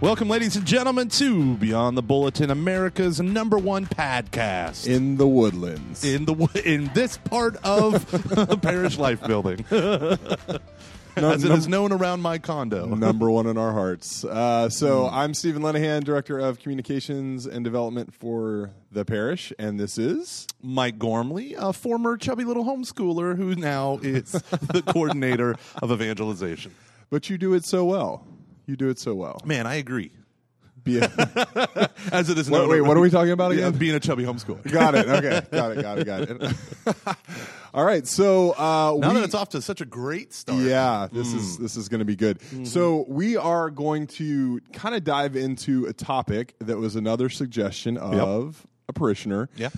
Welcome, ladies and gentlemen, to Beyond the Bulletin, America's number one podcast. In the woodlands. In this part of Parish Life Building. As it is known around my condo. Number one in our hearts. I'm Stephen Lenehan, Director of Communications and Development for the parish, and this is Mike Gormley, a former chubby little homeschooler who now is the coordinator of evangelization. But you do it so well. You do it so well. Man, I agree. As it is known. Wait, what are we talking about again? Being a chubby homeschooler. Got it. Okay. Got it. All right. So now that it's off to such a great start. Yeah, this is going to be good. Mm-hmm. So we are going to kind of dive into a topic that was another suggestion of a parishioner. Yeah.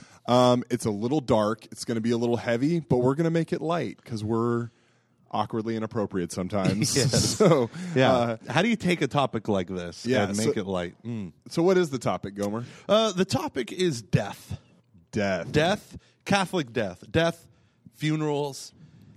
It's a little dark. It's going to be a little heavy, but we're going to make it light because we're awkwardly inappropriate sometimes. Yes. So, yeah. How do you take a topic like this and make it light? Mm. So what is the topic, Gomer? The topic is death. Death, Catholic death, funerals,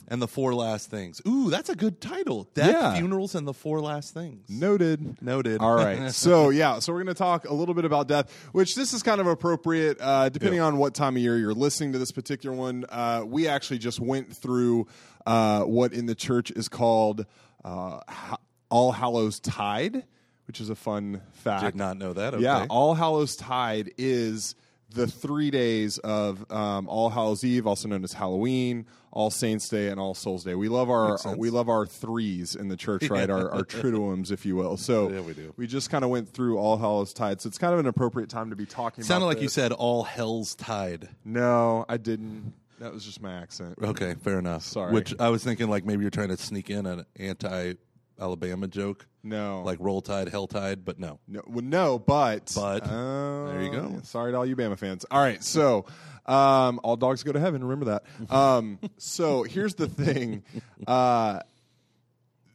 and the four last things. Ooh, that's a good title. Death, funerals, and the four last things. Noted. All right. So we're going to talk a little bit about death, which this is kind of appropriate depending on what time of year you're listening to this particular one. We actually just went through what in the church is called All Hallows Tide, which is a fun fact. Did not know that. Okay. Yeah, All Hallows Tide is the 3 days of All Hallows Eve, also known as Halloween, All Saints Day, and All Souls Day. We love our threes in the church, right? Our triduums, if you will. So yeah, we do. We just kind of went through All Hallows Tide, so it's kind of an appropriate time to be talking. Sounded like this. You said All Hell's Tide. No, I didn't. That was just my accent. Okay, fair enough. Sorry. Which I was thinking, like, maybe you're trying to sneak in an anti-Alabama joke. No. Like Roll Tide, Hell Tide, but no. But. There you go. Sorry to all you Bama fans. All right, so all dogs go to heaven. Remember that. So here's the thing.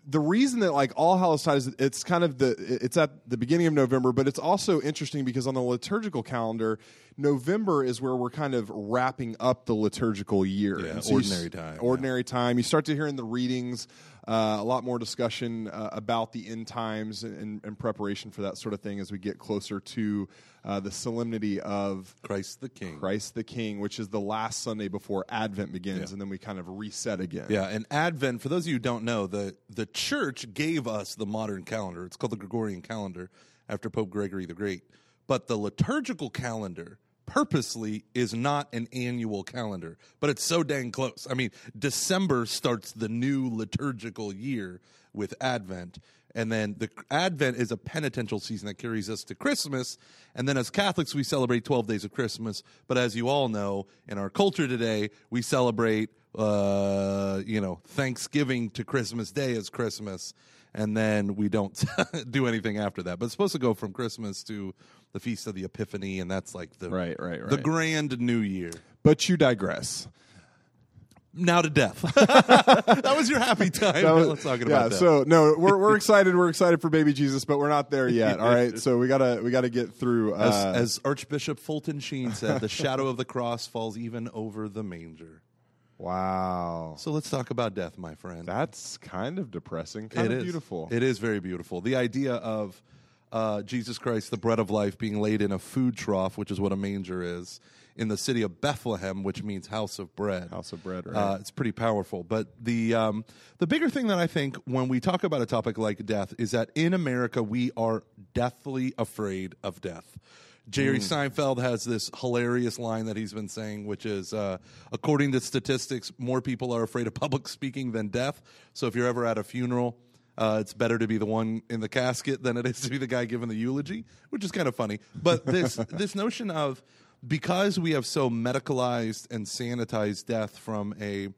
The reason that, like, All Hallows Tide is it's at the beginning of November, but it's also interesting because on the liturgical calendar, November is where we're kind of wrapping up the liturgical year. Yeah, so ordinary time. You start to hear in the readings a lot more discussion about the end times and preparation for that sort of thing as we get closer to the solemnity of Christ the King, which is the last Sunday before Advent begins, and then we kind of reset again. Yeah, and Advent, for those of you who don't know, the Church gave us the modern calendar. It's called the Gregorian calendar after Pope Gregory the Great. But the liturgical calendar purposely is not an annual calendar, but it's so dang close. I mean, December starts the new liturgical year with Advent, and then the Advent is a penitential season that carries us to Christmas, and then as Catholics, we celebrate 12 days of Christmas, but as you all know, in our culture today, we celebrate, Thanksgiving to Christmas Day is Christmas, and then we don't do anything after that. But it's supposed to go from Christmas to the Feast of the Epiphany, and that's like the right. The grand new year. But you digress. Now to death. That was your happy time. Let's talk about that. So no, we're excited. We're excited for baby Jesus, but we're not there yet. All right. So we gotta get through. As Archbishop Fulton Sheen said, the shadow of the cross falls even over the manger. Wow. So let's talk about death, my friend. That's kind of depressing, kind of beautiful. It is very beautiful. The idea of Jesus Christ, the bread of life, being laid in a food trough, which is what a manger is, in the city of Bethlehem, which means house of bread. Right. It's pretty powerful. But the bigger thing that I think when we talk about a topic like death is that in America we are deathly afraid of death. Jerry Seinfeld has this hilarious line that he's been saying, which is, according to statistics, more people are afraid of public speaking than death. So if you're ever at a funeral, it's better to be the one in the casket than it is to be the guy giving the eulogy, which is kind of funny. But this notion of, because we have so medicalized and sanitized death from a,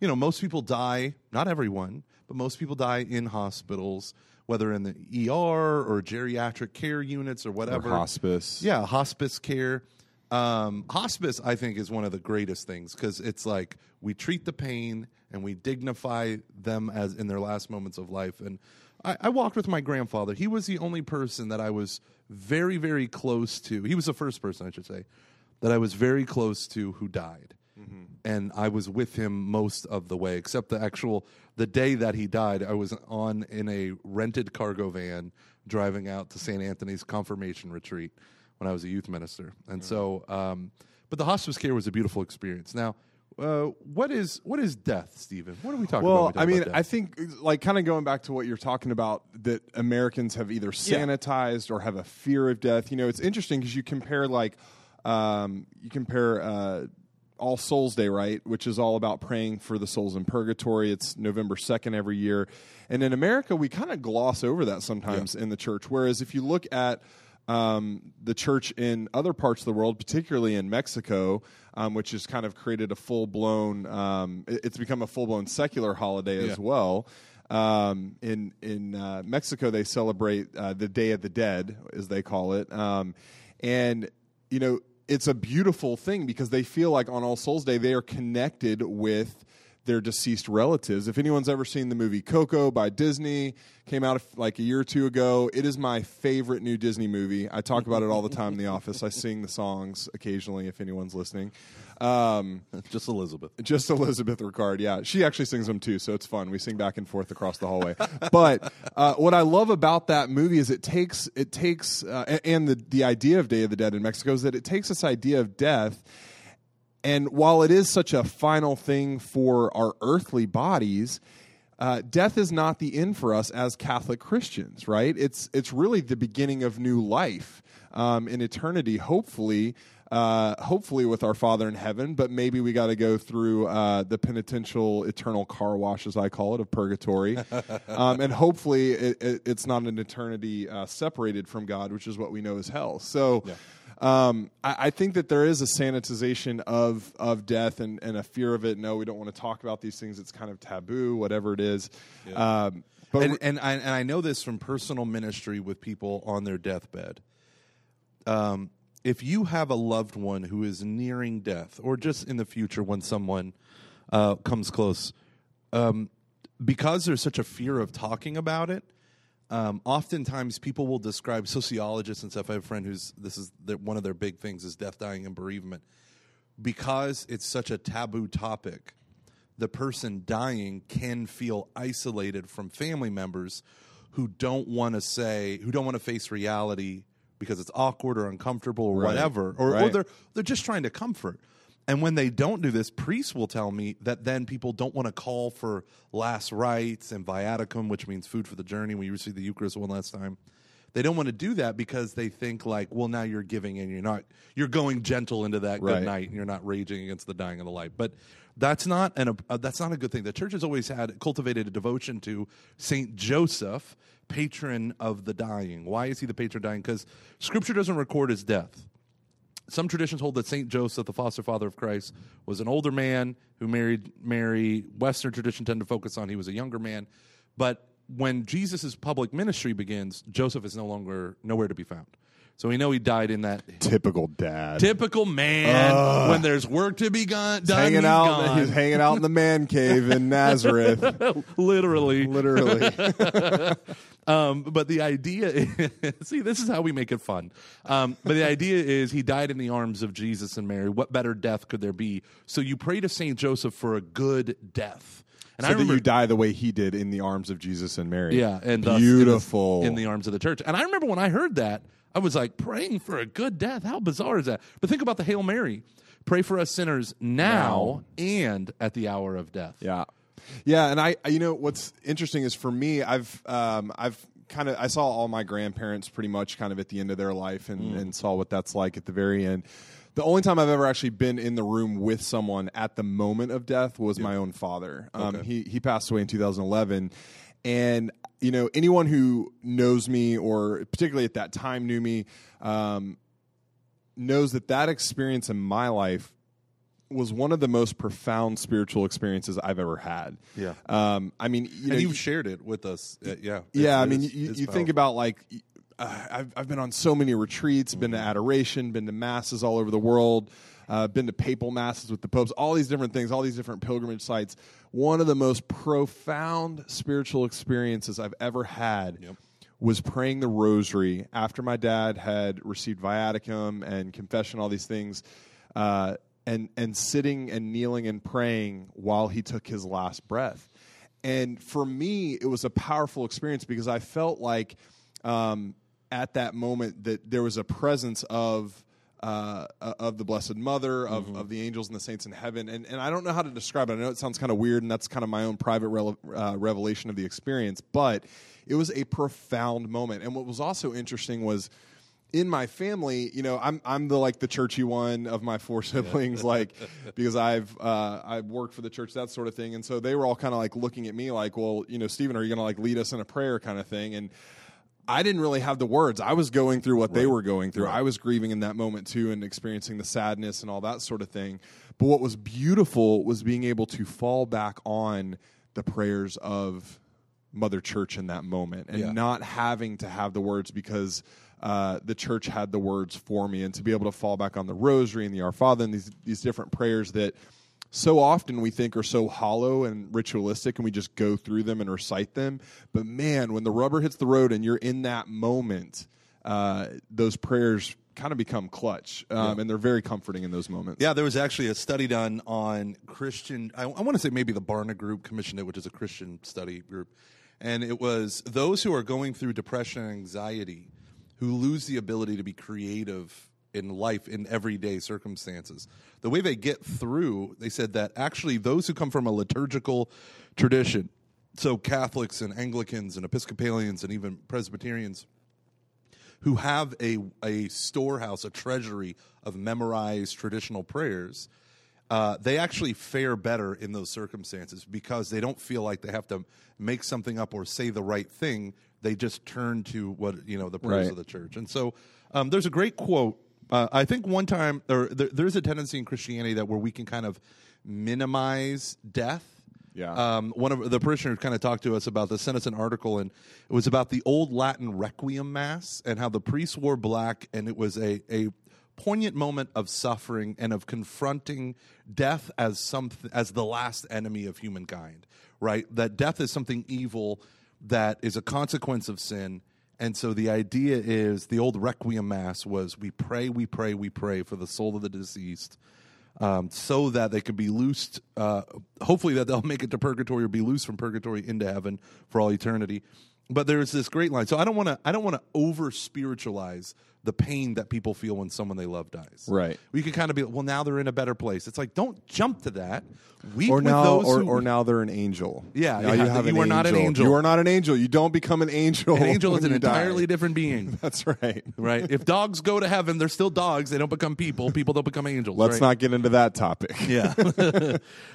most people die, not everyone, but most people die in hospitals, whether in the ER or geriatric care units or whatever. Or hospice. Yeah, hospice care. Hospice, I think, is one of the greatest things because it's like we treat the pain and we dignify them as in their last moments of life. And I walked with my grandfather. He was the only person that I was very, very close to. He was the first person, I should say, that I was very close to who died. Mm-hmm. And I was with him most of the way, except the day that he died, I was in a rented cargo van driving out to St. Anthony's confirmation retreat when I was a youth minister. And but the hospice care was a beautiful experience. Now, what is death, Stephen? What are we talking about? Well, I think, kind of going back to what you're talking about, that Americans have either sanitized or have a fear of death. You know, it's interesting because you compare, All Souls Day, right, which is all about praying for the souls in purgatory. It's November 2nd every year. And in America, we kind of gloss over that sometimes in the church, whereas if you look at the church in other parts of the world, particularly in Mexico, which has kind of created a full-blown it's become a full-blown secular holiday as well. In Mexico, they celebrate the Day of the Dead, as they call it. And, you know, it's a beautiful thing because they feel like on All Souls Day, they are connected with their deceased relatives. If anyone's ever seen the movie Coco by Disney, came out a year or two ago. It is my favorite new Disney movie. I talk about it all the time in the office. I sing the songs occasionally if anyone's listening. Just Elizabeth Ricard, yeah. She actually sings them too, so it's fun. We sing back and forth across the hallway. But what I love about that movie is the idea of Day of the Dead in Mexico is that it takes this idea of death. And while it is such a final thing for our earthly bodies, death is not the end for us as Catholic Christians, right? It's really the beginning of new life in eternity, hopefully with our Father in heaven, but maybe we got to go through the penitential eternal car wash, as I call it, of purgatory. And hopefully it's not an eternity separated from God, which is what we know as hell. So I think that there is a sanitization of death and a fear of it. No, we don't want to talk about these things. It's kind of taboo, whatever it is. Yeah. But I know this from personal ministry with people on their deathbed. If you have a loved one who is nearing death, or just in the future when someone comes close, because there's such a fear of talking about it, oftentimes people will describe sociologists and stuff. I have a friend one of their big things is death, dying, and bereavement. Because it's such a taboo topic, the person dying can feel isolated from family members who don't want to face reality, because it's awkward or uncomfortable or whatever, or they're just trying to comfort. And when they don't do this, priests will tell me that then people don't want to call for last rites and viaticum, which means food for the journey. We received the Eucharist one last time. They don't want to do that because they think now you're giving and you're going gentle into that good night, and you're not raging against the dying of the light. But that's not a good thing. The church has always cultivated a devotion to St. Joseph, patron of the dying. Why is he the patron of dying? Because Scripture doesn't record his death. Some traditions hold that St. Joseph, the foster father of Christ, was an older man who married Mary. Western tradition tend to focus on he was a younger man. But when Jesus' public ministry begins, Joseph is nowhere to be found. So we know he died in that... Typical dad. Typical man. When there's work to be done, he's gone. He's hanging out in the man cave in Nazareth. Literally. But the idea is... See, this is how we make it fun. But the idea is he died in the arms of Jesus and Mary. What better death could there be? So you pray to St. Joseph for a good death. And that you die the way he did in the arms of Jesus and Mary. Yeah. And beautiful. Thus, in the arms of the church. And I remember when I heard that, I was praying for a good death. How bizarre is that? But think about the Hail Mary. Pray for us sinners now and at the hour of death. Yeah. Yeah, and I what's interesting is for me, I saw all my grandparents pretty much kind of at the end of their life and saw what that's like at the very end. The only time I've ever actually been in the room with someone at the moment of death was my own father. He passed away in 2011. And, you know, anyone who knows me or particularly at that time knew me knows that experience in my life was one of the most profound spiritual experiences I've ever had. Yeah. You've shared it with us. You think about I've been on so many retreats, been to adoration, been to masses all over the world. Been to papal masses with the popes, all these different things, all these different pilgrimage sites. One of the most profound spiritual experiences I've ever had was praying the rosary after my dad had received viaticum and confession, all these things. and sitting and kneeling and praying while he took his last breath. And for me, it was a powerful experience because I felt like at that moment that there was a presence of the Blessed Mother, of the angels and the saints in heaven. And I don't know how to describe it. I know it sounds kind of weird, and that's kind of my own private revelation of the experience. But it was a profound moment. And what was also interesting was, in my family, you know, I'm the like the churchy one of my four siblings, yeah. Like because I've worked for the church, that sort of thing, and so they were all kind of like looking at me like, well, you know, Stephen, are you gonna like lead us in a prayer kind of thing? And I didn't really have the words. I was going through what they were going through. Right. I was grieving in that moment too, and experiencing the sadness and all that sort of thing. But what was beautiful was being able to fall back on the prayers of Mother Church in that moment, and not having to have the words because. The church had the words for me, and to be able to fall back on the rosary and the Our Father and these different prayers that so often we think are so hollow and ritualistic, and we just go through them and recite them. But man, when the rubber hits the road and you're in that moment, those prayers kind of become clutch, and they're very comforting in those moments. Yeah, there was actually a study done on Christian, I want to say maybe the Barna Group commissioned it, which is a Christian study group, and it was those who are going through depression and anxiety who lose the ability to be creative in life in everyday circumstances. The way they get through, they said that actually those who come from a liturgical tradition, so Catholics and Anglicans and Episcopalians and even Presbyterians, who have a storehouse, a treasury of memorized traditional prayers, they actually fare better in those circumstances because they don't feel like they have to make something up or say the right thing. They just turn to what, you know, the prayers of the church. And so there's a great quote. I think one time, or there's a tendency in Christianity that where we can kind of minimize death. Yeah. One of the parishioners kind of talked to us about this, sent us an article, and it was about the old Latin Requiem Mass and how the priest wore black, and it was a poignant moment of suffering and of confronting death as the last enemy of humankind, right? That death is something evil that is a consequence of sin. And so the idea is the old Requiem Mass was we pray for the soul of the deceased so that they could be loosed, hopefully that they'll make it to purgatory or be loosed from purgatory into heaven for all eternity. But there's this great line. So I don't want to over-spiritualize the pain that people feel when someone they love dies. Right. We could kind of be like, well, now they're in a better place. It's like, don't jump to that. Now they're an angel. Yeah. You are not an angel. You are not an angel. You don't become an angel. An angel is an entirely different being. That's right. Right. If dogs go to heaven, they're still dogs. They don't become people. People don't become angels. Let's not get into that topic. Yeah.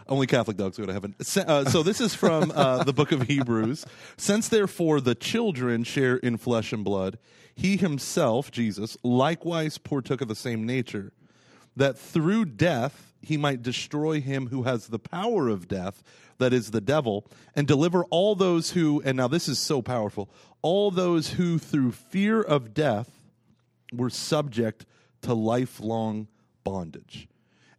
Only Catholic dogs go to heaven. So this is from the book of Hebrews. Since therefore the children share in flesh and blood, he himself, Jesus, likewise partook of the same nature, that through death he might destroy him who has the power of death, that is the devil, and deliver all those who, and now this is so powerful, all those who through fear of death were subject to lifelong bondage.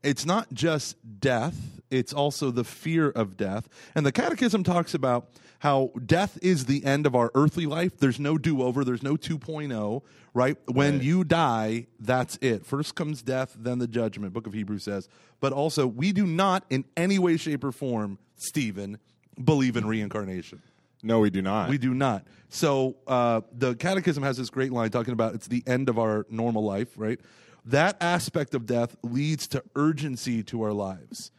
It's not just death, it's also the fear of death. And the Catechism talks about how death is the end of our earthly life. There's no do-over. There's no 2.0, right? When you die, that's it. First comes death, then the judgment, Book of Hebrews says. But also, we do not in any way, shape, or form, Stephen, believe in reincarnation. No, we do not. We do not. So the Catechism has this great line talking about it's the end of our normal life, right? That aspect of death leads to urgency to our lives.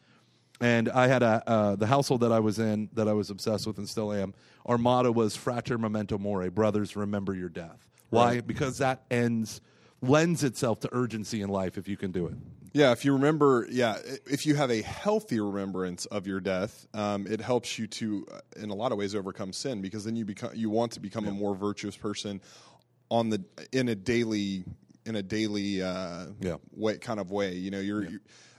And I had the household that I was in, that I was obsessed with and still am, our motto was Frater Memento Mori, brothers, remember your death. Why? Right. Because that lends itself to urgency in life if you can do it. Yeah, if you have a healthy remembrance of your death, it helps you to, in a lot of ways, overcome sin, because then you want to become a more virtuous person in a daily way, kind of way. You know, you're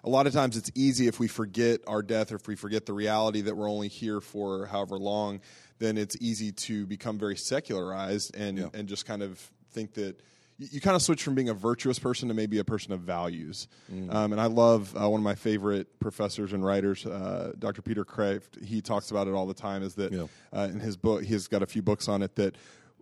a lot of times it's easy if we forget our death or if we forget the reality that we're only here for however long, then it's easy to become very secularized and just kind of think that you kind of switch from being a virtuous person to maybe a person of values. Mm-hmm. And I love one of my favorite professors and writers, Dr. Peter Kreeft. He talks about it all the time is that in his book, he's got a few books on it that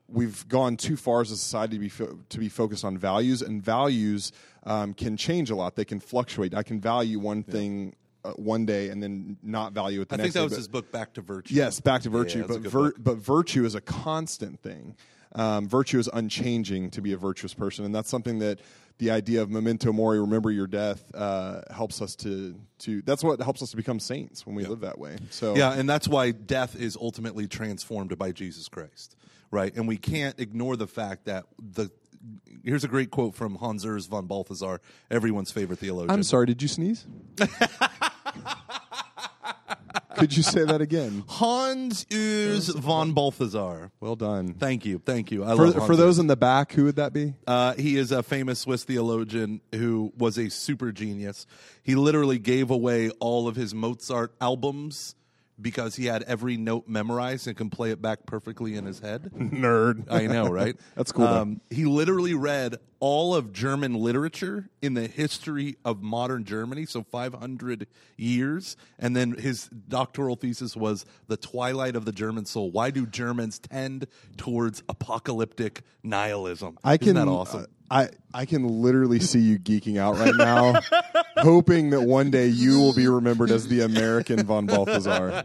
we've gone too far as a society to be focused on values, and values can change a lot. They can fluctuate. I can value one thing one day and then not value it the next day. I think that was his book, Back to Virtue. Yes, Back to Virtue. But virtue is a constant thing. Virtue is unchanging to be a virtuous person, and that's something that the idea of memento mori, remember your death, helps us to. That's what helps us to become saints when we live that way. So and that's why death is ultimately transformed by Jesus Christ, right? And we can't ignore the fact that Here's a great quote from Hans Urs von Balthasar, everyone's favorite theologian. I'm sorry, did you sneeze? Could you say that again? Hans Urs von Balthasar. Well done. Thank you. For those in the back, who would that be? He is a famous Swiss theologian who was a super genius. He literally gave away all of his Mozart albums because he had every note memorized and can play it back perfectly in his head. Nerd. I know, right? That's cool. He literally read all of German literature in the history of modern Germany, so 500 years, and then his doctoral thesis was The Twilight of the German Soul. Why do Germans tend towards apocalyptic nihilism? Isn't that awesome? I can literally see you geeking out right now, hoping that one day you will be remembered as the American von Balthasar.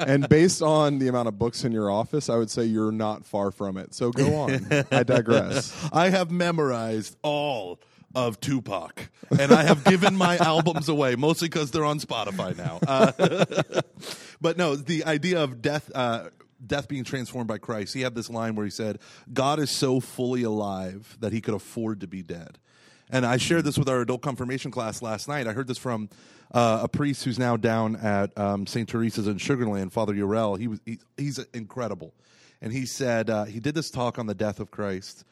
And based on the amount of books in your office, I would say you're not far from it. So go on. I digress. I have memorized all of Tupac, and I have given my albums away, mostly because they're on Spotify now. But no, the idea of death being transformed by Christ. He had this line where he said, God is so fully alive that he could afford to be dead. And I shared this with our adult confirmation class last night. I heard this from a priest who's now down at St. Teresa's in Sugar Land, Father Urell. He's incredible. And he said, he did this talk on the death of Christ,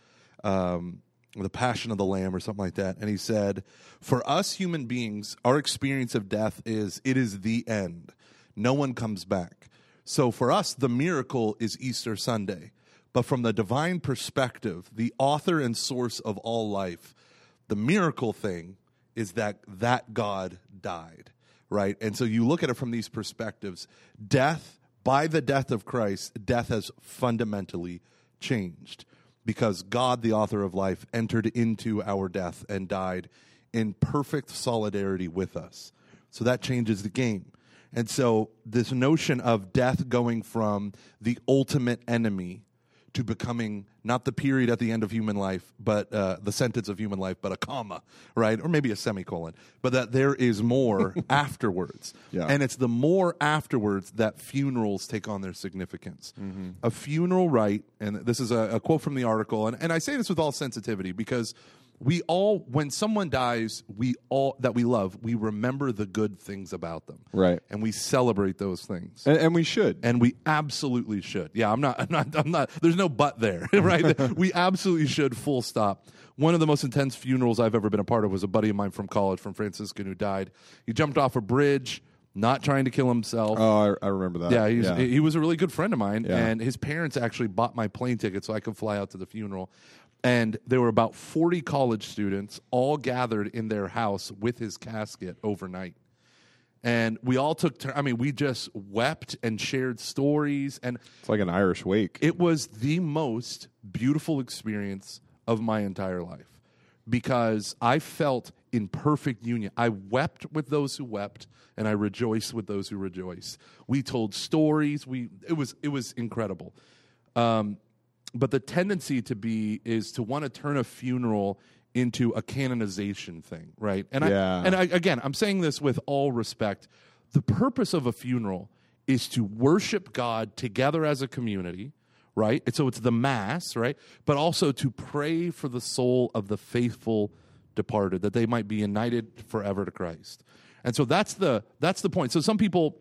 the Passion of the Lamb or something like that. And he said, for us human beings, our experience of death is, it is the end. No one comes back. So for us, the miracle is Easter Sunday. But from the divine perspective, the author and source of all life, the miracle thing is that God died, right? And so you look at it from these perspectives. Death, by the death of Christ, death has fundamentally changed because God, the author of life, entered into our death and died in perfect solidarity with us. So that changes the game. And so this notion of death going from the ultimate enemy to becoming not the period at the end of human life, but the sentence of human life, but a comma, right? Or maybe a semicolon, but that there is more afterwards. Yeah. And it's the more afterwards that funerals take on their significance. Mm-hmm. A funeral rite, and this is a quote from the article, and I say this with all sensitivity because we all, when someone dies, we all that we love, we remember the good things about them, right? And we celebrate those things, and we should, and we absolutely should. Yeah, I'm not. There's no but there, right? We absolutely should. Full stop. One of the most intense funerals I've ever been a part of was a buddy of mine from college, from Franciscan, who died. He jumped off a bridge, not trying to kill himself. Oh, I remember that. Yeah, he was a really good friend of mine, and his parents actually bought my plane ticket so I could fly out to the funeral. And there were about 40 college students all gathered in their house with his casket overnight. And we all took turns. I mean, we just wept and shared stories. And it's like an Irish wake. It was the most beautiful experience of my entire life because I felt in perfect union. I wept with those who wept, and I rejoiced with those who rejoiced. We told stories. It was incredible. But the tendency is to want to turn a funeral into a canonization thing, right? And I'm saying this with all respect. The purpose of a funeral is to worship God together as a community, right? And so it's the Mass, right? But also to pray for the soul of the faithful departed, that they might be united forever to Christ. And so that's the point. So some people,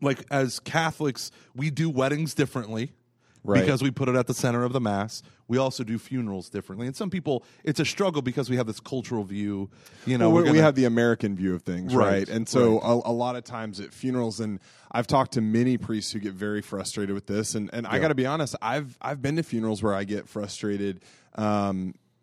like as Catholics, we do weddings differently. Right. Because we put it at the center of the Mass. We also do funerals differently. And some people, it's a struggle because we have this cultural view. You know, we have the American view of things, right? And so a lot of times at funerals, and I've talked to many priests who get very frustrated with this. And I got to be honest, I've been to funerals where I get frustrated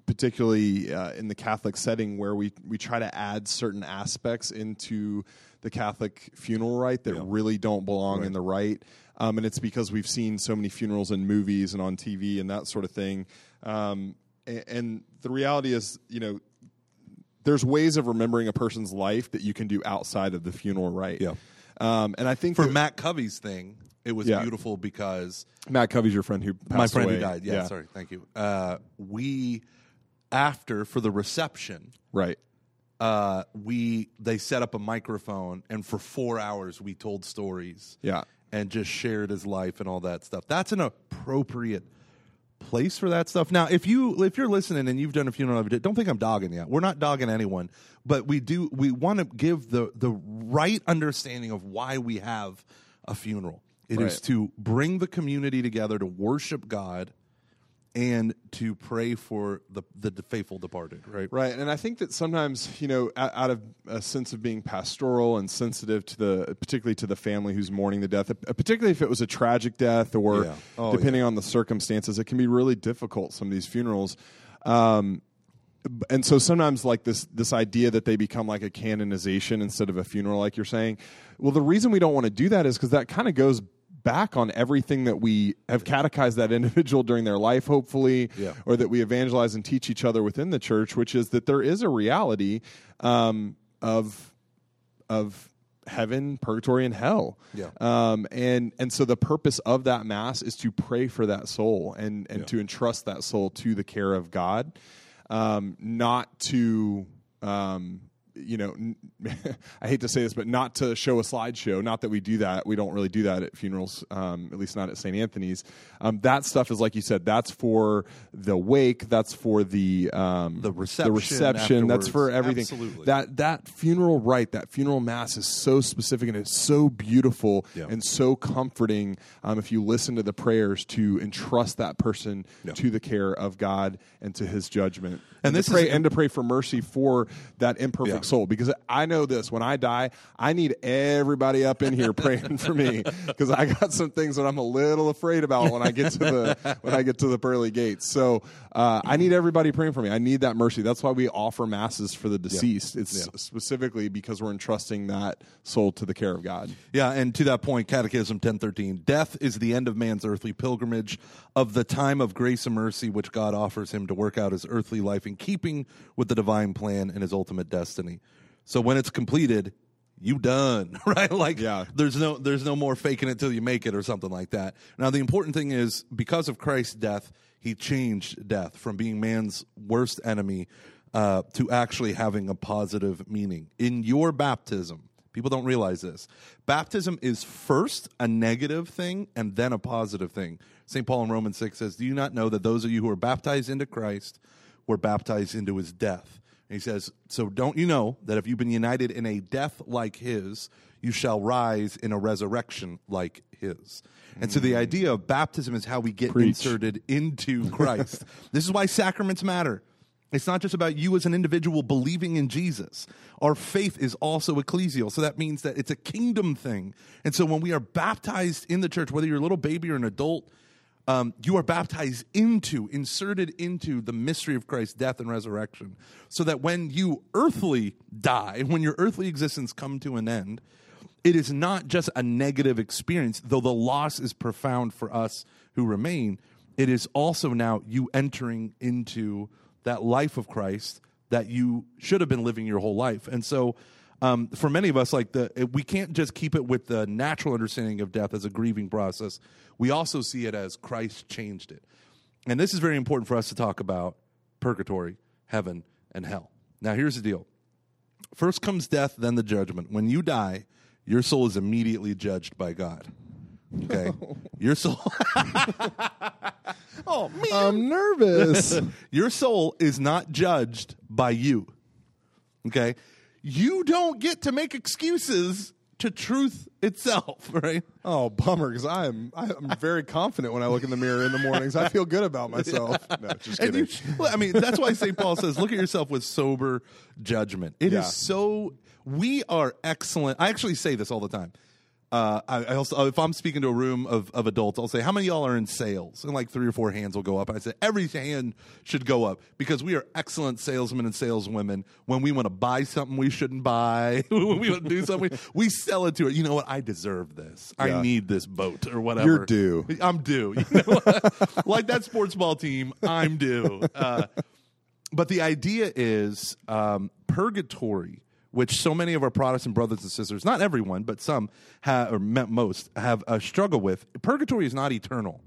particularly in the Catholic setting, where we try to add certain aspects into the Catholic funeral rite that really don't belong in the rite. And it's because we've seen so many funerals in movies and on TV and that sort of thing. And the reality is, you know, there's ways of remembering a person's life that you can do outside of the funeral rite. Yeah. And I think for Matt Covey's thing, it was beautiful because Matt Covey's your friend who passed away. My friend who died. Yeah. Sorry. Thank you. For the reception, right. They set up a microphone, and for 4 hours we told stories. Yeah. And just shared his life and all that stuff. That's an appropriate place for that stuff. Now, if you're listening and you've done a funeral, don't think I'm dogging you. We're not dogging anyone, but we want to give the right understanding of why we have a funeral. It is to bring the community together to worship God and to pray for the faithful departed, right? Right, and I think that sometimes, you know, out of a sense of being pastoral and sensitive to particularly to the family who's mourning the death, particularly if it was a tragic death or depending on the circumstances, it can be really difficult, some of these funerals. And so sometimes like this idea that they become like a canonization instead of a funeral, like you're saying, well, the reason we don't want to do that is because that kind of goes back on everything that we have catechized that individual during their life, hopefully, or that we evangelize and teach each other within the church, which is that there is a reality of heaven, purgatory, and hell. Yeah. And so the purpose of that Mass is to pray for that soul and to entrust that soul to the care of God, not to... you know, I hate to say this, but not to show a slideshow. Not that we do that. We don't really do that at funerals, at least not at St. Anthony's. That stuff is, like you said, that's for the wake. That's for the reception. That's for everything. Absolutely. That funeral rite, that funeral Mass is so specific and it's so beautiful and so comforting. If you listen to the prayers to entrust that person to the care of God and to His judgment, and to pray for mercy for that imperfect soul, because I know this, when I die, I need everybody up in here praying for me, because I got some things that I'm a little afraid about when I get to the pearly gates. So I need everybody praying for me. I need that mercy. That's why we offer Masses for the deceased. It's specifically because we're entrusting that soul to the care of God. Yeah, and to that point, Catechism 1013, death is the end of man's earthly pilgrimage, of the time of grace and mercy which God offers him to work out his earthly life in keeping with the divine plan and his ultimate destiny. So when it's completed, you done, right? Like there's no more faking it till you make it or something like that. Now, the important thing is, because of Christ's death, He changed death from being man's worst enemy to actually having a positive meaning. In your baptism, people don't realize this. Baptism is first a negative thing and then a positive thing. St. Paul in Romans 6 says, do you not know that those of you who are baptized into Christ were baptized into His death? He says, so don't you know that if you've been united in a death like His, you shall rise in a resurrection like His. And so the idea of baptism is how we get inserted into Christ. This is why sacraments matter. It's not just about you as an individual believing in Jesus. Our faith is also ecclesial, so that means that it's a kingdom thing. And so when we are baptized in the church, whether you're a little baby or an adult, you are baptized into, inserted into the mystery of Christ's death and resurrection, so that when you earthly die, when your earthly existence come to an end, it is not just a negative experience, though the loss is profound for us who remain. It is also now you entering into that life of Christ that you should have been living your whole life. And so for many of us, we can't just keep it with the natural understanding of death as a grieving process. We also see it as Christ changed it. And this is very important for us to talk about purgatory, heaven, and hell. Now, here's the deal. First comes death, then the judgment. When you die, your soul is immediately judged by God. Okay? Oh. Your soul... Oh, man. I'm nervous. Your soul is not judged by you. Okay? You don't get to make excuses to truth itself, right? Oh, bummer, because I'm very confident when I look in the mirror in the mornings. I feel good about myself. No, just kidding. That's why St. Paul says, look at yourself with sober judgment. It is so... We are excellent. I actually say this all the time. I also, if I'm speaking to a room of adults, I'll say, how many of y'all are in sales? And like 3 or 4 hands will go up. And I say, every hand should go up because we are excellent salesmen and saleswomen. When we want to buy something we shouldn't buy, when we want to do something, we sell it to her. You know what? I deserve this. Yeah. I need this boat or whatever. You're due. I'm due. You know? Like that sports ball team, I'm due. But the idea is purgatory, which so many of our Protestant brothers and sisters, not everyone, but some, most, have a struggle with. Purgatory is not eternal.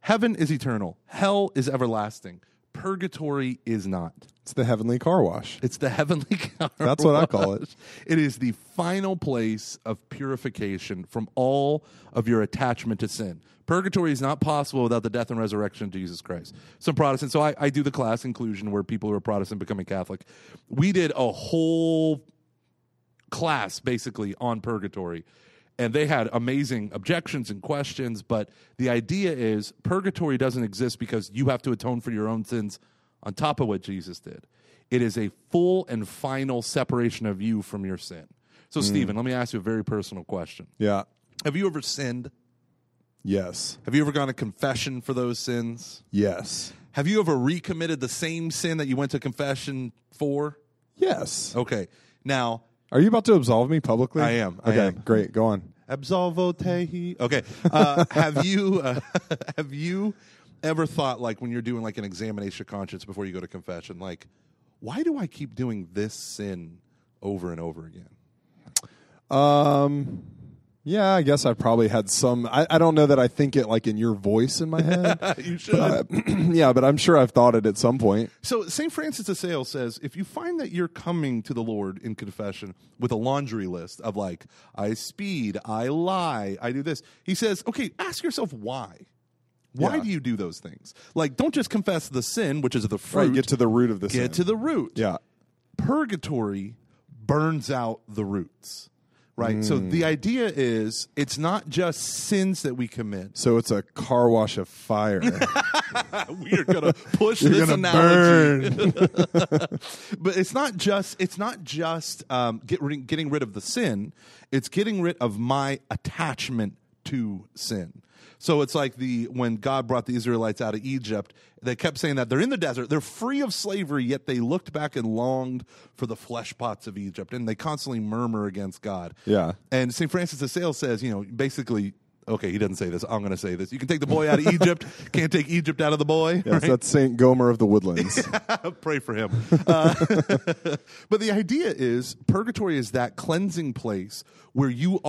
Heaven is eternal. Hell is everlasting. Purgatory is not. It's the heavenly car wash. It's the heavenly car wash. That's what I call it. It is the final place of purification from all of your attachment to sin. Purgatory is not possible without the death and resurrection of Jesus Christ. Some Protestants, so I do the class inclusion where people who are Protestant becoming Catholic. We did a whole class basically on purgatory, and they had amazing objections and questions, but the idea is purgatory doesn't exist because you have to atone for your own sins on top of what Jesus did. It is a full and final separation of you from your sin. So Stephen, let me ask you a very personal question. Yeah. Have you ever sinned? Yes. Have you ever gone to confession for those sins? Yes. Have you ever recommitted the same sin that you went to confession for? Yes. Okay. Now, are you about to absolve me publicly? I am. I am. Great. Go on. Absolvo tehi. Okay. Have you ever thought, like, when you're doing like an examination of conscience before you go to confession, like, why do I keep doing this sin over and over again? Yeah, I guess I probably had some. I don't know that I think it like in your voice in my head. You should. Yeah, but I'm sure I've thought it at some point. So St. Francis de Sales says, if you find that you're coming to the Lord in confession with a laundry list of like, I speed, I lie, I do this. He says, okay, ask yourself why. Why do you do those things? Like, don't just confess the sin, which is the fruit. Right, get to the root of the sin. Get to the root. Yeah. Purgatory burns out the roots. Right. So the idea is it's not just sins that we commit. So it's a car wash of fire. We are going to push this analogy. Burn. But it's not just getting rid of the sin. It's getting rid of my attachment to sin. So it's like when God brought the Israelites out of Egypt, they kept saying that they're in the desert, they're free of slavery, yet they looked back and longed for the flesh pots of Egypt, and they constantly murmur against God. Yeah. And St. Francis de Sales says, you know, basically, okay, he doesn't say this, I'm going to say this. You can take the boy out of Egypt, can't take Egypt out of the boy. Yes, right? That's St. Gomer of the Woodlands. Pray for him. But the idea is purgatory is that cleansing place where your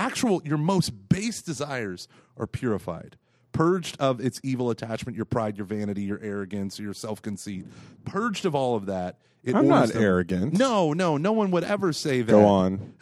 most base desires are purified, purged of its evil attachment, your pride, your vanity, your arrogance, your self-conceit, purged of all of that. I'm not arrogant. No one would ever say that. Go on.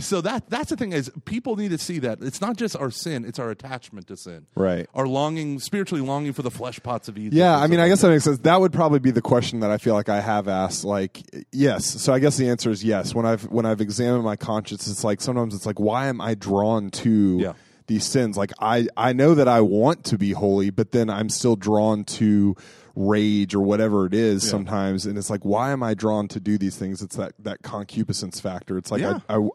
So that's the thing is people need to see that. It's not just our sin, it's our attachment to sin. Right. Our longing, spiritually longing for the flesh pots of Egypt. Yeah, I mean, I guess that makes sense. That would probably be the question that I feel like I have asked, like, yes. So I guess the answer is yes. When I've examined my conscience, it's like sometimes it's like, why am I drawn to these sins? Like I know that I want to be holy, but then I'm still drawn to rage or whatever it is sometimes, and it's like, why am I drawn to do these things? It's that concupiscence factor. It's like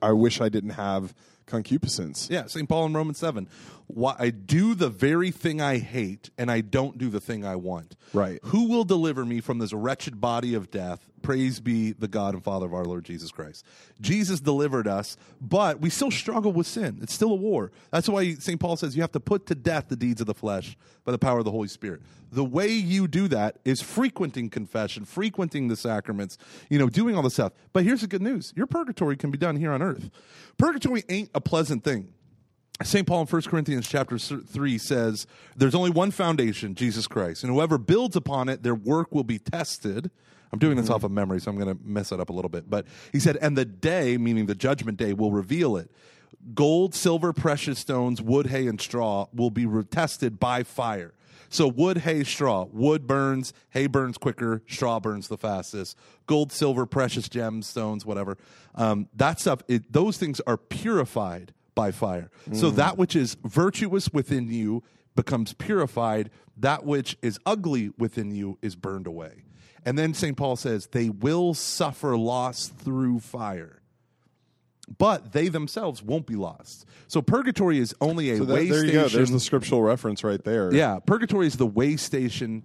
I wish I didn't have concupiscence. Yeah, St. Paul in Romans 7. Why I do the very thing I hate, and I don't do the thing I want. Right. Who will deliver me from this wretched body of death? Praise be the God and Father of our Lord Jesus Christ. Jesus delivered us, but we still struggle with sin. It's still a war. That's why St. Paul says you have to put to death the deeds of the flesh by the power of the Holy Spirit. The way you do that is frequenting confession, frequenting the sacraments, doing all this stuff. But here's the good news. Your purgatory can be done here on earth. Purgatory ain't a pleasant thing. St. Paul in 1 Corinthians chapter 3 says, there's only one foundation, Jesus Christ, and whoever builds upon it, their work will be tested. I'm doing this off of memory, so I'm going to mess it up a little bit. But he said, and the day, meaning the judgment day, will reveal it. Gold, silver, precious stones, wood, hay, and straw will be tested by fire. So wood, hay, straw. Wood burns, hay burns quicker, straw burns the fastest. Gold, silver, precious gems, stones, whatever. That stuff, those things are purified by fire. So that which is virtuous within you becomes purified. That which is ugly within you is burned away. And then St. Paul says, they will suffer loss through fire. but they themselves won't be lost. So purgatory is only a way station. There you go. There's the scriptural reference right there. Yeah. Purgatory is the way station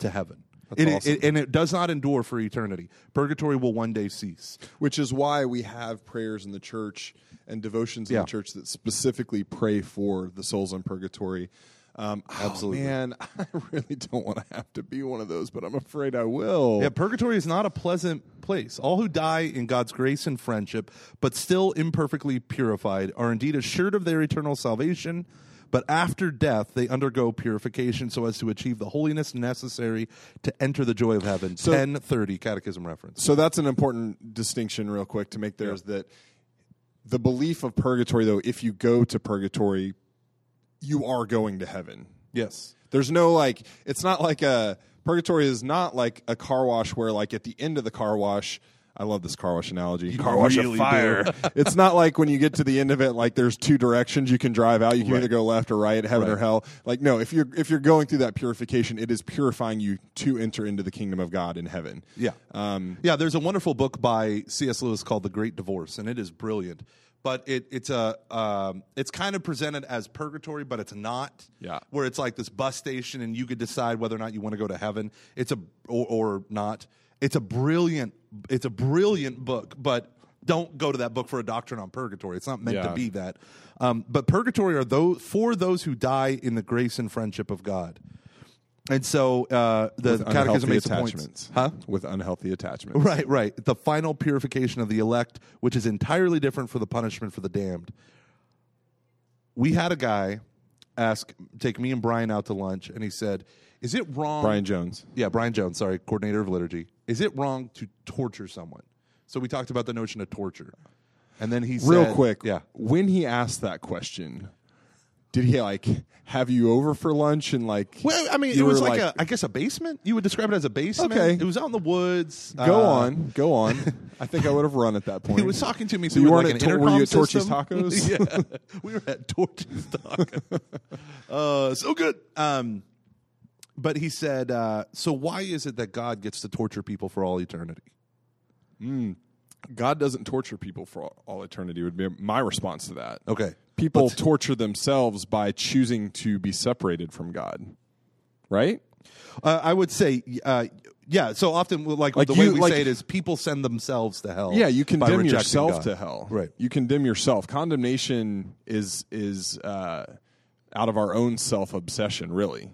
to heaven. Awesome. And it does not endure for eternity. Purgatory will one day cease. Which is why we have prayers in the church and devotions in the church that specifically pray for the souls in purgatory. Absolutely. Oh, man, I really don't want to have to be one of those, but I'm afraid I will. Yeah, purgatory is not a pleasant place. All who die in God's grace and friendship, but still imperfectly purified, are indeed assured of their eternal salvation. But after death, they undergo purification so as to achieve the holiness necessary to enter the joy of heaven. So, 1030, Catechism reference. So that's an important distinction real quick to make there is that the belief of purgatory, though, if you go to purgatory, you are going to heaven. Yes. There's no like, it's not like a, purgatory is not like a car wash where like at the end of the car wash, I love this car wash analogy. Car wash of fire. It's not like when you get to the end of it, like there's two directions you can drive out. You can either go left or right, heaven or hell. Like, no, if you're going through that purification, it is purifying you to enter into the kingdom of God in heaven. Yeah. There's a wonderful book by C.S. Lewis called The Great Divorce, and it is brilliant. But it's kind of presented as purgatory, but it's not. Yeah. Where it's like this bus station, and you could decide whether or not you want to go to heaven. Or not. It's a brilliant book, but don't go to that book for a doctrine on purgatory. It's not meant to be that. But purgatory are those who die in the grace and friendship of God. And so the Catechism makes points. Huh? With unhealthy attachments. Right, right. The final purification of the elect, which is entirely different for the punishment for the damned. We had a guy take me and Brian out to lunch, and he said, is it wrong? Brian Jones. Yeah, Brian Jones, sorry, coordinator of liturgy. Is it wrong to torture someone? So we talked about the notion of torture. And then he said... Real quick, when he asked that question, did he, like, have you over for lunch and, like... Well, I mean, it was I guess a basement. You would describe it as a basement. Okay. It was out in the woods. Go on. I think I would have run at that point. He was talking to me. So you weren't like were you at Torchy's Tacos? Yeah. We were at Torchy's Tacos. So good. But he said, so why is it that God gets to torture people for all eternity? God doesn't torture people for all eternity would be my response to that. Okay. People torture themselves by choosing to be separated from God, right? I would say, yeah. So often, like the way we say it is people send themselves to hell. Yeah, you condemn yourself to hell. Right. You condemn yourself. Condemnation is out of our own self-obsession, really.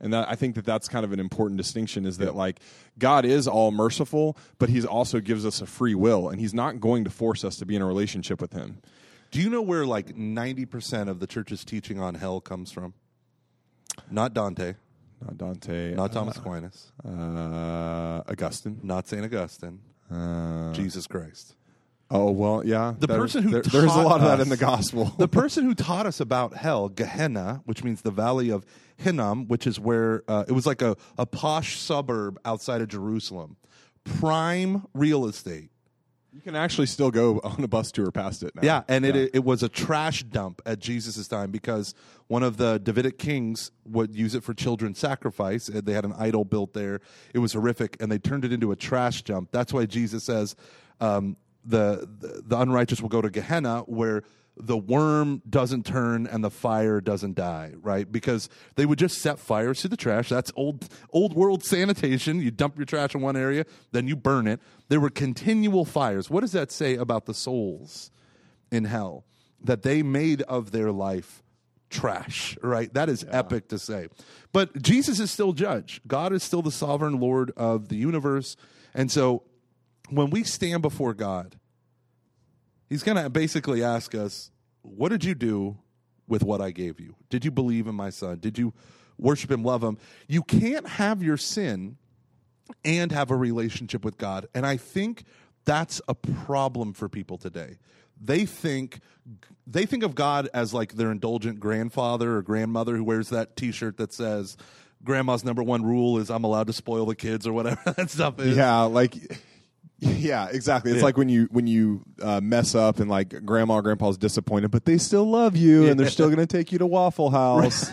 And that, I think that's kind of an important distinction is that like God is all merciful, but He's also gives us a free will, and He's not going to force us to be in a relationship with Him. Do you know where like 90% of the church's teaching on hell comes from? Not Dante. Not Dante. Not Thomas Aquinas. Augustine. Not St. Augustine. Jesus Christ. Oh, well, yeah. There's a lot of that in the gospel. The person who taught us about hell, Gehenna, which means the valley of Hinnom, which is where it was like a posh suburb outside of Jerusalem. Prime real estate. You can actually still go on a bus tour past it now. Yeah, and it was a trash dump at Jesus' time because one of the Davidic kings would use it for children's sacrifice. They had an idol built there. It was horrific, and they turned it into a trash dump. That's why Jesus says... The unrighteous will go to Gehenna, where the worm doesn't turn and the fire doesn't die, right? Because they would just set fires to the trash. That's old world sanitation. You dump your trash in one area, then you burn it. There were continual fires. What does that say about the souls in hell? That they made of their life trash, right? That is epic to say. But Jesus is still judge. God is still the sovereign Lord of the universe. And so... when we stand before God, He's going to basically ask us, what did you do with what I gave you? Did you believe in my Son? Did you worship Him, love Him? You can't have your sin and have a relationship with God. And I think that's a problem for people today. They think of God as like their indulgent grandfather or grandmother who wears that T-shirt that says, grandma's number one rule is I'm allowed to spoil the kids or whatever that stuff is. Yeah, like... Yeah, exactly. It's like when you mess up and like grandma or grandpa's disappointed, but they still love you and they're still going to take you to Waffle House.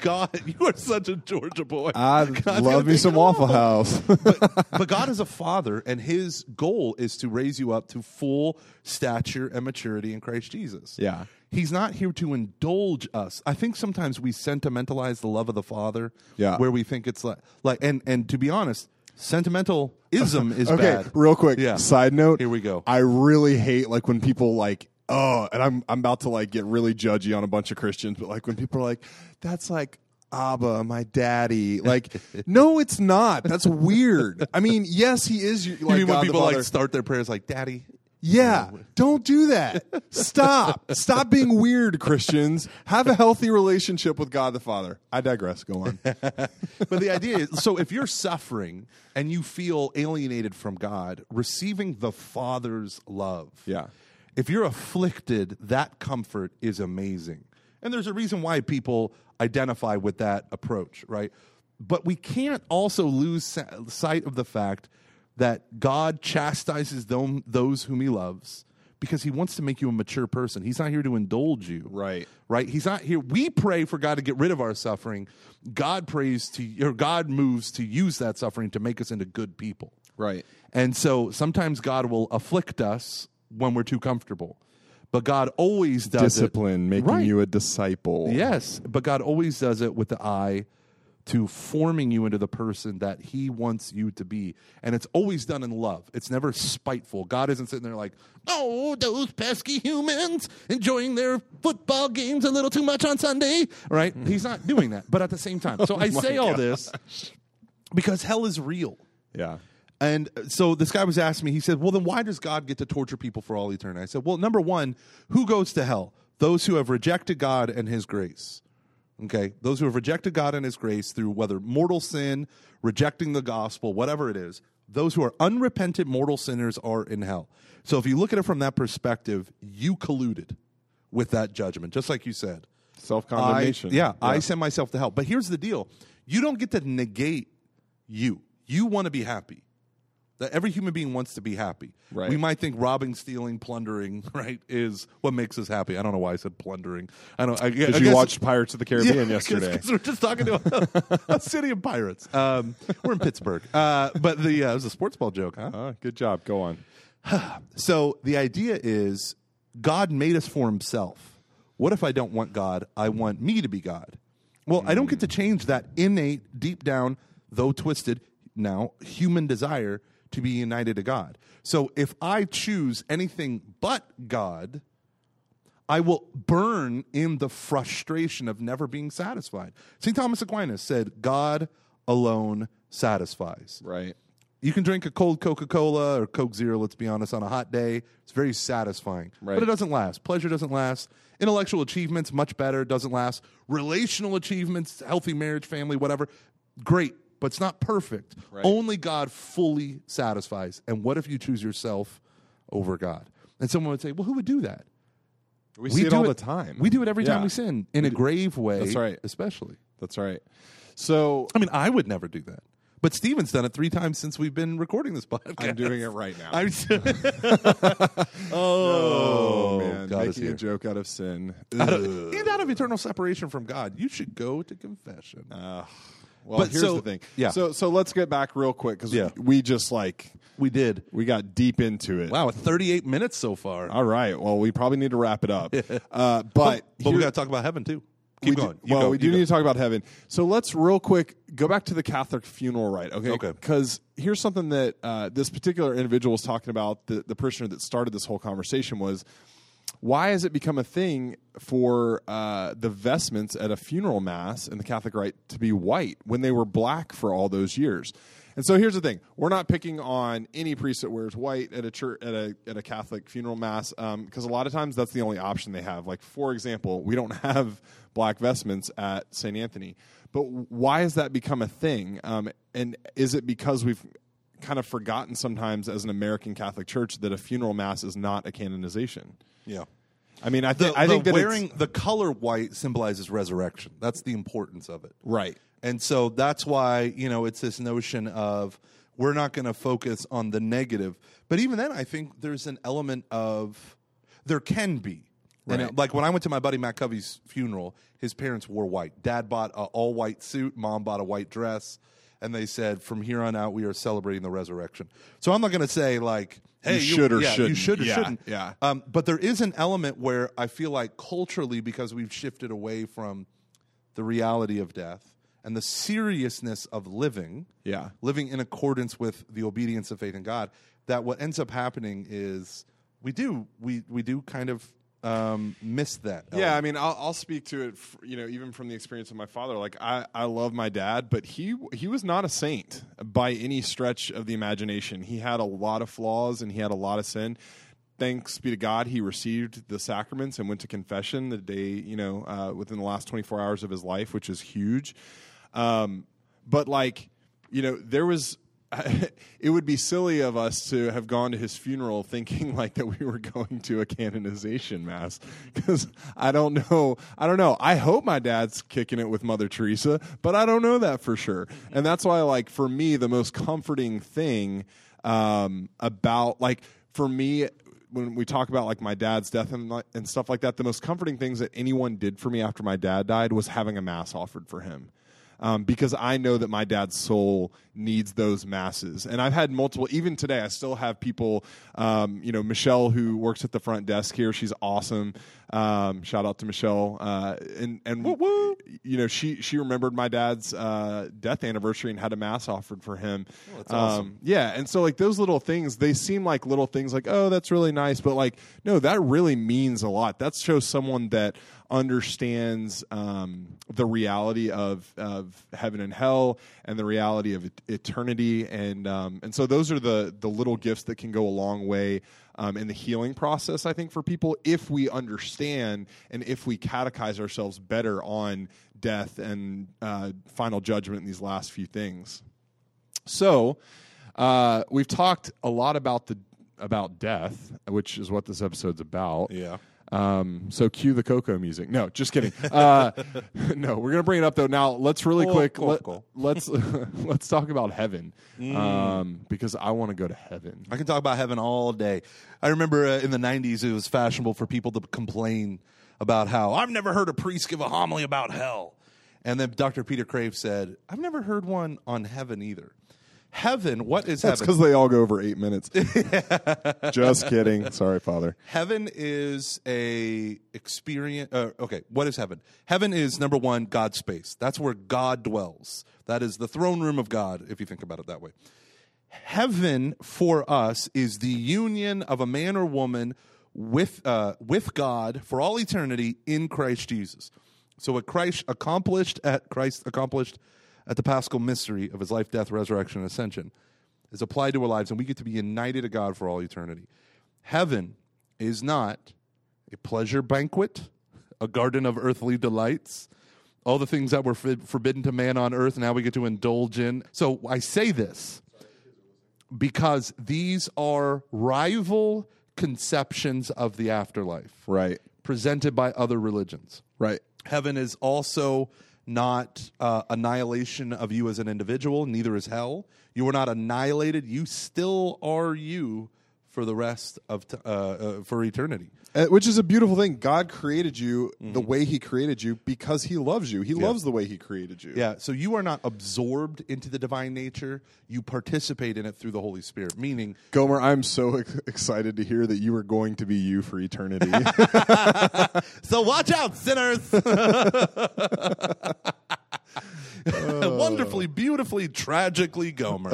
God, you are such a Georgia boy. I love me some Waffle House. But God is a father, and his goal is to raise you up to full stature and maturity in Christ Jesus. Yeah. He's not here to indulge us. I think sometimes we sentimentalize the love of the Father, where we think it's like and to be honest, sentimentalism is bad. Okay, real quick, side note. Here we go. I really hate like when people like, oh, and I'm about to like get really judgy on a bunch of Christians, but like when people are like, that's like Abba, my daddy. Like, no, it's not. That's weird. I mean, yes, he is. Like, you mean when people like start their prayers like, daddy? Yeah, don't do that. Stop. Stop being weird, Christians. Have a healthy relationship with God the Father. I digress. Go on. But the idea is, so if you're suffering and you feel alienated from God, receiving the Father's love. Yeah. If you're afflicted, that comfort is amazing. And there's a reason why people identify with that approach, right? But we can't also lose sight of the fact that God chastises those whom he loves because he wants to make you a mature person. He's not here to indulge you. Right? He's not here. We pray for God to get rid of our suffering. God moves to use that suffering to make us into good people. Right. And so sometimes God will afflict us when we're too comfortable. But God always does discipline, making you a disciple. Yes, but God always does it with the eye to forming you into the person that he wants you to be. And it's always done in love. It's never spiteful. God isn't sitting there like, oh, those pesky humans enjoying their football games a little too much on Sunday, right? He's not doing that, but at the same time. So I say all this because hell is real. Yeah. And so this guy was asking me, he said, well, then why does God get to torture people for all eternity? I said, well, number one, who goes to hell? Those who have rejected God and his grace. Okay, those who have rejected God and his grace through whether mortal sin, rejecting the gospel, whatever it is, those who are unrepentant mortal sinners are in hell. So if you look at it from that perspective, you colluded with that judgment, just like you said. Self-condemnation. I send myself to hell. But here's the deal. You don't get to negate you. You want to be happy. That every human being wants to be happy. Right. We might think robbing, stealing, plundering, right, is what makes us happy. I don't know why I said plundering. I don't. Because you watched Pirates of the Caribbean yesterday. Because we're just talking to a city of pirates. We're in Pittsburgh, but it was a sports ball joke, huh? Good job. Go on. So the idea is, God made us for himself. What if I don't want God? I want me to be God. Well, I don't get to change that innate, deep down, though twisted, now human desire to be united to God. So if I choose anything but God, I will burn in the frustration of never being satisfied. St. Thomas Aquinas said, God alone satisfies. Right. You can drink a cold Coca-Cola or Coke Zero, let's be honest, on a hot day. It's very satisfying. Right. But it doesn't last. Pleasure doesn't last. Intellectual achievements, much better, doesn't last. Relational achievements, healthy marriage, family, whatever, great. But it's not perfect. Right. Only God fully satisfies. And what if you choose yourself over God? And someone would say, well, who would do that? We see it all the time. We do it every time we sin, in a grave way. That's right. Especially. That's right. So, I mean, I would never do that. But Steven's done it 3 times since we've been recording this podcast. I'm doing it right now. Oh, man. God, making a joke out of sin. And out of eternal separation from God. You should go to confession. Well, but here's the thing. Yeah. So let's get back real quick because we just like we got deep into it. Wow, 38 minutes so far. All right. Well, we probably need to wrap it up. But we got to talk about heaven too. Keep going. We need to talk about heaven. So let's real quick go back to the Catholic funeral rite. Okay. Because here's something that this particular individual was talking about. The parishioner that started this whole conversation was, why has it become a thing for the vestments at a funeral mass in the Catholic rite to be white when they were black for all those years? And so here's the thing. We're not picking on any priest that wears white at a church, at a Catholic funeral mass, because a lot of times that's the only option they have. Like, for example, we don't have black vestments at St. Anthony. But why has that become a thing? And is it because we've kind of forgotten sometimes as an American Catholic church that a funeral mass is not a canonization? Yeah. I mean, I think that wearing the color white symbolizes resurrection. That's the importance of it. Right. And so that's why, you know, it's this notion of we're not going to focus on the negative. But even then, I think there's an element of there can be. Right. And like when I went to my buddy Matt Covey's funeral, his parents wore white. Dad bought an all-white suit. Mom bought a white dress. And they said, from here on out, we are celebrating the resurrection. So I'm not going to say, like, hey, you should or shouldn't. You should or shouldn't. Yeah. But there is an element where I feel like culturally, because we've shifted away from the reality of death and the seriousness of living, living in accordance with the obedience of faith in God, that what ends up happening is we do kind of miss that element. Yeah, I mean, I'll speak to it, even from the experience of my father. Like, I love my dad, but he was not a saint by any stretch of the imagination. He had a lot of flaws and he had a lot of sin. Thanks be to God, he received the sacraments and went to confession the day, within the last 24 hours of his life, which is huge. There was... it would be silly of us to have gone to his funeral thinking like that we were going to a canonization mass, because I don't know. I hope my dad's kicking it with Mother Teresa, but I don't know that for sure. And that's why, like, for me, the most comforting thing about, like, for me, when we talk about, like, my dad's death and stuff like that, the most comforting things that anyone did for me after my dad died was having a mass offered for him. Because I know that my dad's soul needs those masses. And I've had multiple, even today, I still have people, Michelle, who works at the front desk here. She's awesome. Shout out to Michelle. And whoop, whoop. She remembered my dad's death anniversary and had a mass offered for him. Oh, that's awesome. Yeah. And so, like, those little things, they seem like little things like, oh, that's really nice. But, like, no, that really means a lot. That shows someone that understands the reality of heaven and hell and the reality of eternity, and so those are the little gifts that can go a long way in the healing process, I think, for people, if we understand and if we catechize ourselves better on death and final judgment and these last few things. So we've talked a lot about death, which is what this episode's about. Yeah. So cue the Coco music. No, just kidding. No, we're going to bring it up though. Now let's really let's talk about heaven, because I want to go to heaven. I can talk about heaven all day. I remember in the 90s, it was fashionable for people to complain about how I've never heard a priest give a homily about hell. And then Dr. Peter Crave said, I've never heard one on heaven either. Heaven, what is heaven? That's because they all go over 8 minutes. Just kidding. Sorry, Father. Heaven is a experience. Okay, what is heaven? Heaven is, number one, God's space. That's where God dwells. That is the throne room of God, if you think about it that way. Heaven, for us, is the union of a man or woman with God for all eternity in Christ Jesus. So what Christ accomplished at the Paschal mystery of his life, death, resurrection, and ascension, is applied to our lives, and we get to be united to God for all eternity. Heaven is not a pleasure banquet, a garden of earthly delights, all the things that were forbidden to man on earth, now we get to indulge in. So I say this because these are rival conceptions of the afterlife, right, presented by other religions. Right. Heaven is also... not annihilation of you as an individual, neither is hell. You are not annihilated. You still are you for the rest of for eternity. Which is a beautiful thing. God created you the way he created you because he loves you. He loves the way he created you. Yeah, so you are not absorbed into the divine nature. You participate in it through the Holy Spirit, meaning... Gomer, I'm so excited to hear that you are going to be you for eternity. So watch out, sinners! Wonderfully, beautifully, tragically Gomer.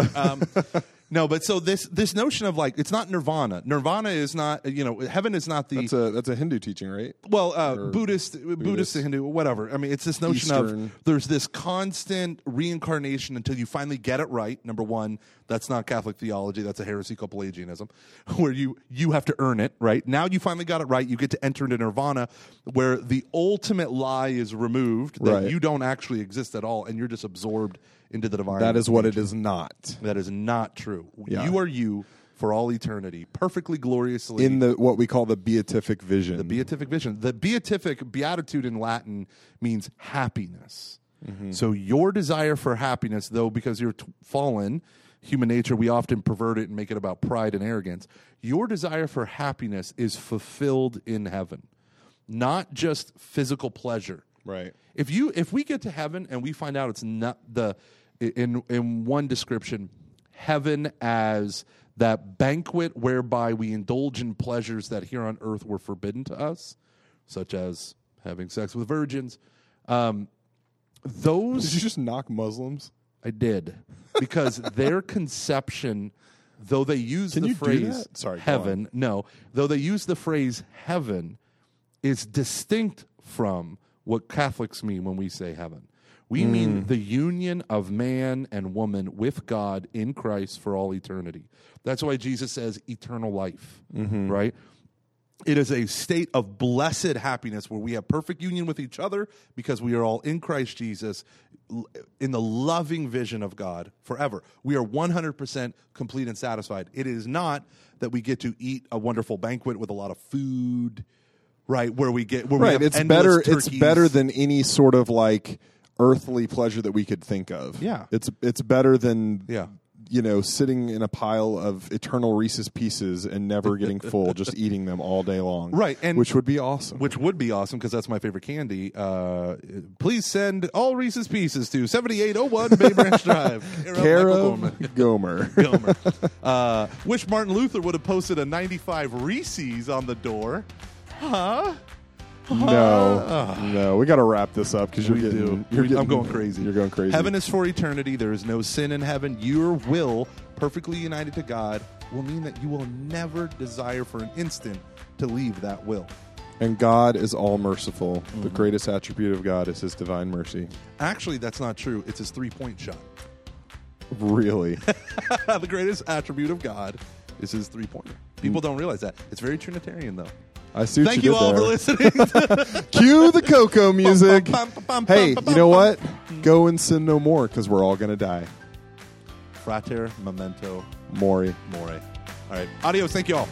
No, but so this notion of, like, it's not nirvana. Nirvana is not, heaven is not the... That's a Hindu teaching, right? Well, Buddhist, Hindu, whatever. I mean, it's this notion Eastern. Of there's this constant reincarnation until you finally get it right. Number one, that's not Catholic theology. That's a heresy called Pelagianism, where you have to earn it, right? Now you finally got it right. You get to enter into nirvana, where the ultimate lie is removed, that you don't actually exist at all, and you're just absorbed into the divine. That is what it is not. That is not true. Yeah. You are you for all eternity, perfectly, gloriously. In the what we call the beatific vision. The beatific vision. The beatitude in Latin means happiness. Mm-hmm. So your desire for happiness, though, because you're fallen, human nature, we often pervert it and make it about pride and arrogance. Your desire for happiness is fulfilled in heaven, not just physical pleasure. Right. If we get to heaven and we find out it's not the in one description, heaven as that banquet whereby we indulge in pleasures that here on earth were forbidden to us, such as having sex with virgins. Those. Did you just knock Muslims? I did, because their conception, though they use the phrase heaven, though they use the phrase heaven, is distinct from what Catholics mean when we say heaven. We mean the union of man and woman with God in Christ for all eternity. That's why Jesus says eternal life, right? It is a state of blessed happiness where we have perfect union with each other because we are all in Christ Jesus in the loving vision of God forever. We are 100% complete and satisfied. It is not that we get to eat a wonderful banquet with a lot of food, right? It's better than any sort of like earthly pleasure that we could think of. Yeah. It's better than sitting in a pile of eternal Reese's Pieces and never getting full, just eating them all day long. Right. And which would be awesome. Which would be awesome because that's my favorite candy. Please send all Reese's Pieces to 7801 Bay Branch Drive. Care of Gomer. Wish Martin Luther would have posted a 95 Reese's on the door. Huh? No, we got to wrap this up because I'm going crazy. You're going crazy. Heaven is for eternity. There is no sin in heaven. Your will, perfectly united to God, will mean that you will never desire for an instant to leave that will. And God is all merciful. Mm-hmm. The greatest attribute of God is his divine mercy. Actually, that's not true. It's his three-point shot. Really? The greatest attribute of God is his three-pointer. People don't realize that. It's very Trinitarian, though. I see what you did there. Thank you all for listening. Cue the Coco music. Hey, you know what? Go and sin no more because we're all going to die. Frater Memento Mori. All right. Adios. Thank you all.